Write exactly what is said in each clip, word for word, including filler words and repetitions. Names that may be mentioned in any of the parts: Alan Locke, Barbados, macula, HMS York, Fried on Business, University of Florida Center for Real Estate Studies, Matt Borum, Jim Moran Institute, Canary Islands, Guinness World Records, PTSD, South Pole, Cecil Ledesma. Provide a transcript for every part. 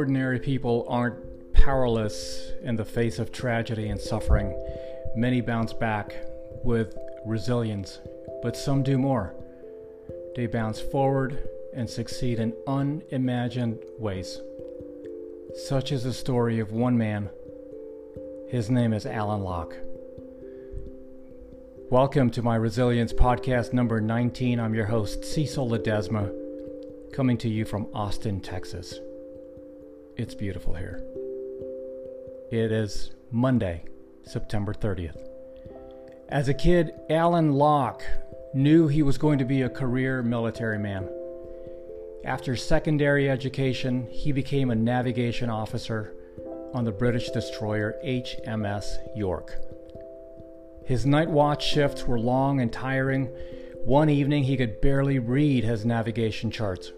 ordinary people aren't powerless in the face of tragedy and suffering. Many bounce back with resilience, but some do more. They bounce forward and succeed in unimagined ways. Such is the story of one man. His name is Alan Locke. Welcome to my Resilience Podcast number nineteen. I'm your host, Cecil Ledesma, coming to you from Austin, Texas. It's beautiful here. It is Monday, September thirtieth. As a kid, Alan Locke knew he was going to be a career military man. After secondary education, he became a navigation officer on the British destroyer H M S York. His night watch shifts were long and tiring. One evening, he could barely read his navigation charts.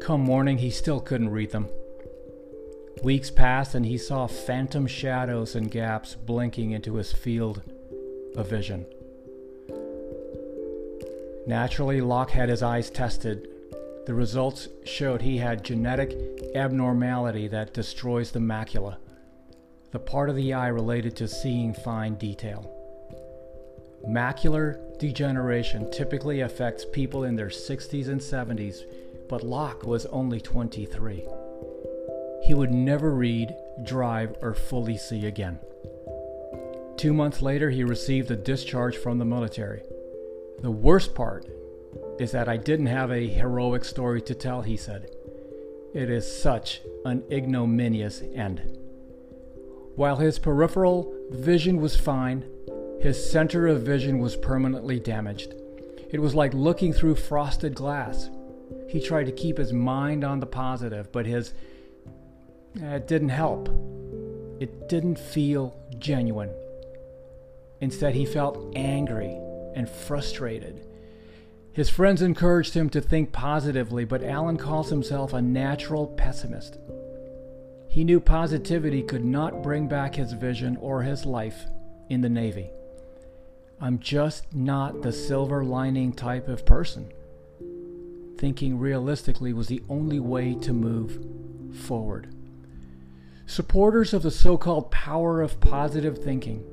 Come morning, he still couldn't read them. Weeks passed, and he saw phantom shadows and gaps blinking into his field of vision. Naturally, Locke had his eyes tested. The results showed he had genetic abnormality that destroys the macula, the part of the eye related to seeing fine detail. Macular degeneration typically affects people in their sixties and seventies, but Locke was only twenty-three. He would never read, drive, or fully see again. Two months later, he received a discharge from the military. The worst part is that I didn't have a heroic story to tell, he said. It is such an ignominious end. While his peripheral vision was fine, his center of vision was permanently damaged. It was like looking through frosted glass. He tried to keep his mind on the positive, but his it didn't help. It didn't feel genuine. Instead, he felt angry and frustrated. His friends encouraged him to think positively, but Alan calls himself a natural pessimist. He knew positivity could not bring back his vision or his life in the Navy. I'm just not the silver lining type of person. Thinking realistically was the only way to move forward. Supporters of the so-called power of positive thinking,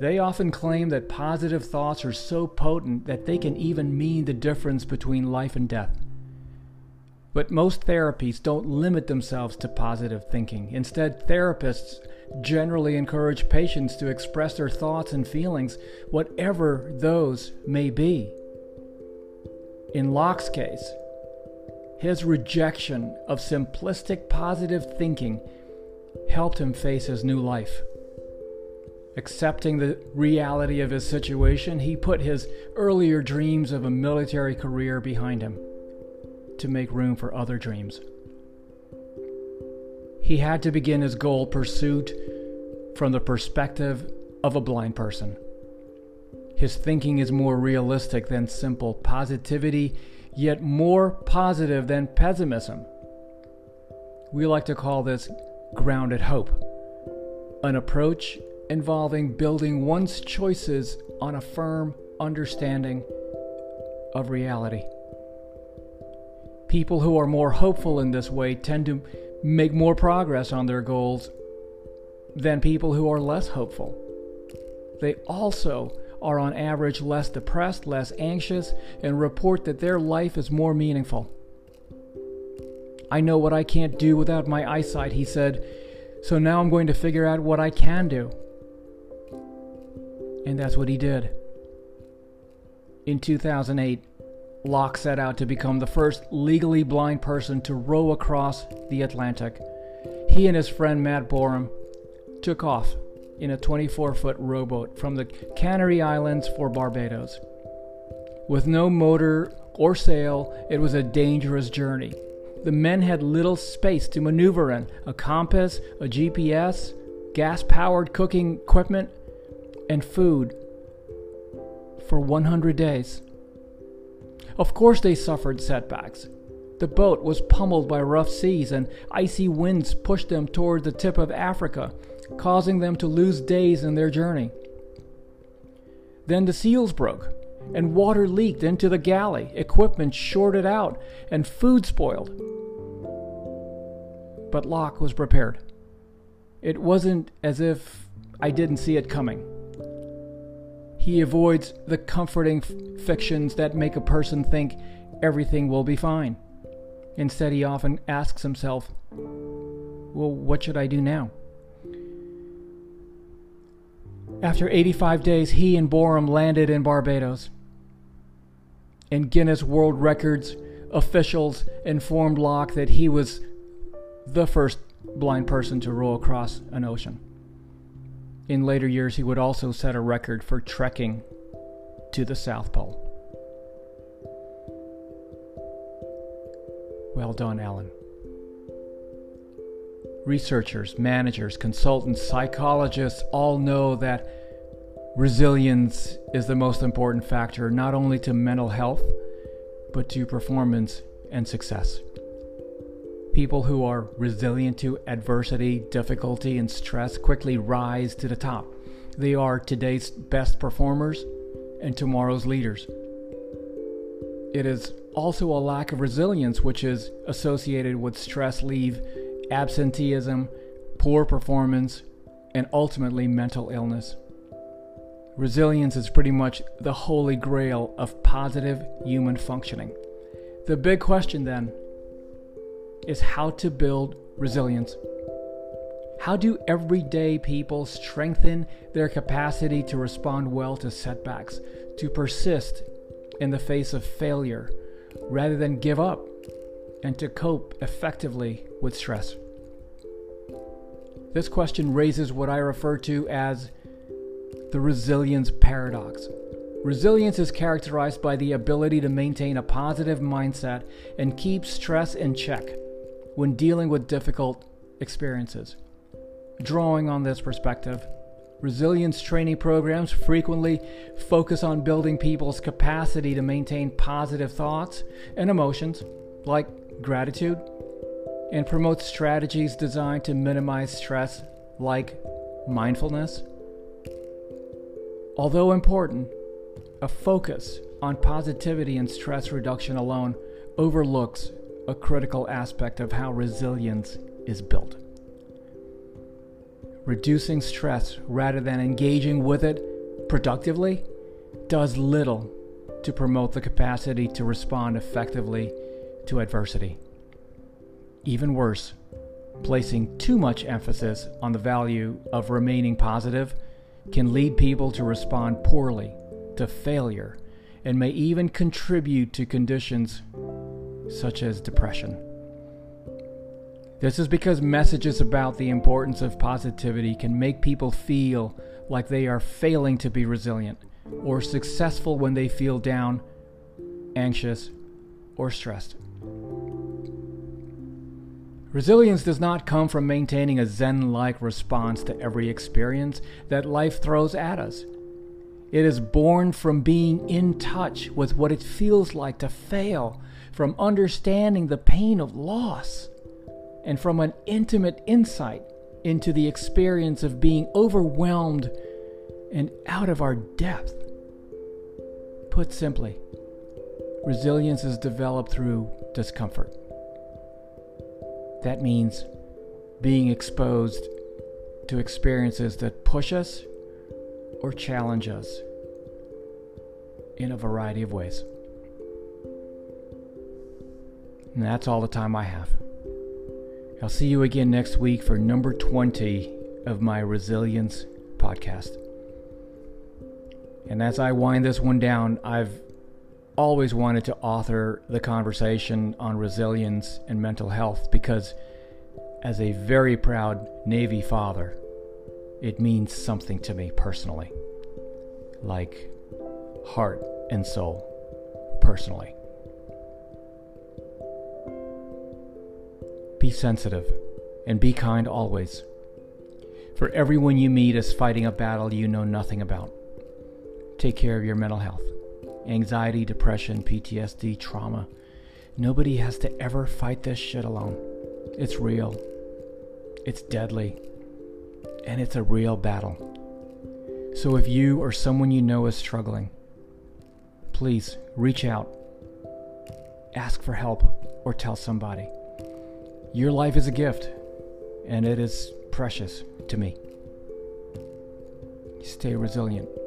they often claim that positive thoughts are so potent that they can even mean the difference between life and death. But most therapies don't limit themselves to positive thinking. Instead, therapists generally encourage patients to express their thoughts and feelings, whatever those may be. In Locke's case, his rejection of simplistic positive thinking helped him face his new life. Accepting the reality of his situation, he put his earlier dreams of a military career behind him to make room for other dreams. He had to begin his goal pursuit from the perspective of a blind person. His thinking is more realistic than simple positivity, yet more positive than pessimism. We like to call this grounded hope, an approach involving building one's choices on a firm understanding of reality. People who are more hopeful in this way tend to make more progress on their goals than people who are less hopeful. They also are on average less depressed, less anxious, and report that their life is more meaningful. I know what I can't do without my eyesight, he said, so now I'm going to figure out what I can do. And that's what he did. In two thousand eight, Locke set out to become the first legally blind person to row across the Atlantic. He and his friend Matt Borum took off in a twenty-four foot rowboat from the Canary Islands for Barbados. With no motor or sail, it was a dangerous journey. The men had little space to maneuver in. A compass, a G P S, gas-powered cooking equipment, and food for one hundred days. Of course they suffered setbacks. The boat was pummeled by rough seas, and icy winds pushed them toward the tip of Africa, causing them to lose days in their journey. Then the seals broke, and water leaked into the galley, equipment shorted out, and food spoiled. but Locke was prepared. It wasn't as if I didn't see it coming. He avoids the comforting f- fictions that make a person think everything will be fine. Instead, he often asks himself, well, what should I do now? After eighty-five days, he and Borum landed in Barbados. And Guinness World Records officials informed Locke that he was the first blind person to row across an ocean. In later years, he would also set a record for trekking to the South Pole. Well done, Alan. Researchers, managers, consultants, psychologists all know that resilience is the most important factor, not only to mental health, but to performance and success. People who are resilient to adversity, difficulty, and stress quickly rise to the top. They are today's best performers and tomorrow's leaders. It is also a lack of resilience which is associated with stress leave, absenteeism, poor performance, and ultimately mental illness. Resilience is pretty much the holy grail of positive human functioning. The big question then is how to build resilience. How do everyday people strengthen their capacity to respond well to setbacks, to persist in the face of failure, rather than give up, and to cope effectively with stress? This question raises what I refer to as the resilience paradox. Resilience is characterized by the ability to maintain a positive mindset and keep stress in check when dealing with difficult experiences. Drawing on this perspective, resilience training programs frequently focus on building people's capacity to maintain positive thoughts and emotions, like gratitude, and promote strategies designed to minimize stress, like mindfulness. Although important, a focus on positivity and stress reduction alone overlooks a critical aspect of how resilience is built. Reducing stress rather than engaging with it productively does little to promote the capacity to respond effectively to adversity. Even worse, placing too much emphasis on the value of remaining positive can lead people to respond poorly to failure and may even contribute to conditions such as depression. This is because messages about the importance of positivity can make people feel like they are failing to be resilient or successful when they feel down, anxious, or stressed. Resilience does not come from maintaining a Zen-like response to every experience that life throws at us. It is born from being in touch with what it feels like to fail, from understanding the pain of loss, and from an intimate insight into the experience of being overwhelmed and out of our depth. Put simply, resilience is developed through discomfort. That means being exposed to experiences that push us or challenge us in a variety of ways. And that's all the time I have. I'll see you again next week for number twenty of my Resilience podcast. And as I wind this one down, I've always wanted to author the conversation on resilience and mental health because, as a very proud Navy father, it means something to me personally. Like heart and soul, personally. Be sensitive and be kind always. For everyone you meet is fighting a battle you know nothing about. Take care of your mental health. Anxiety, depression, P T S D, trauma. Nobody has to ever fight this shit alone. It's real. It's deadly. And it's a real battle. So if you or someone you know is struggling, please reach out. Ask for help or tell somebody. Your life is a gift, and it is precious to me. Stay resilient.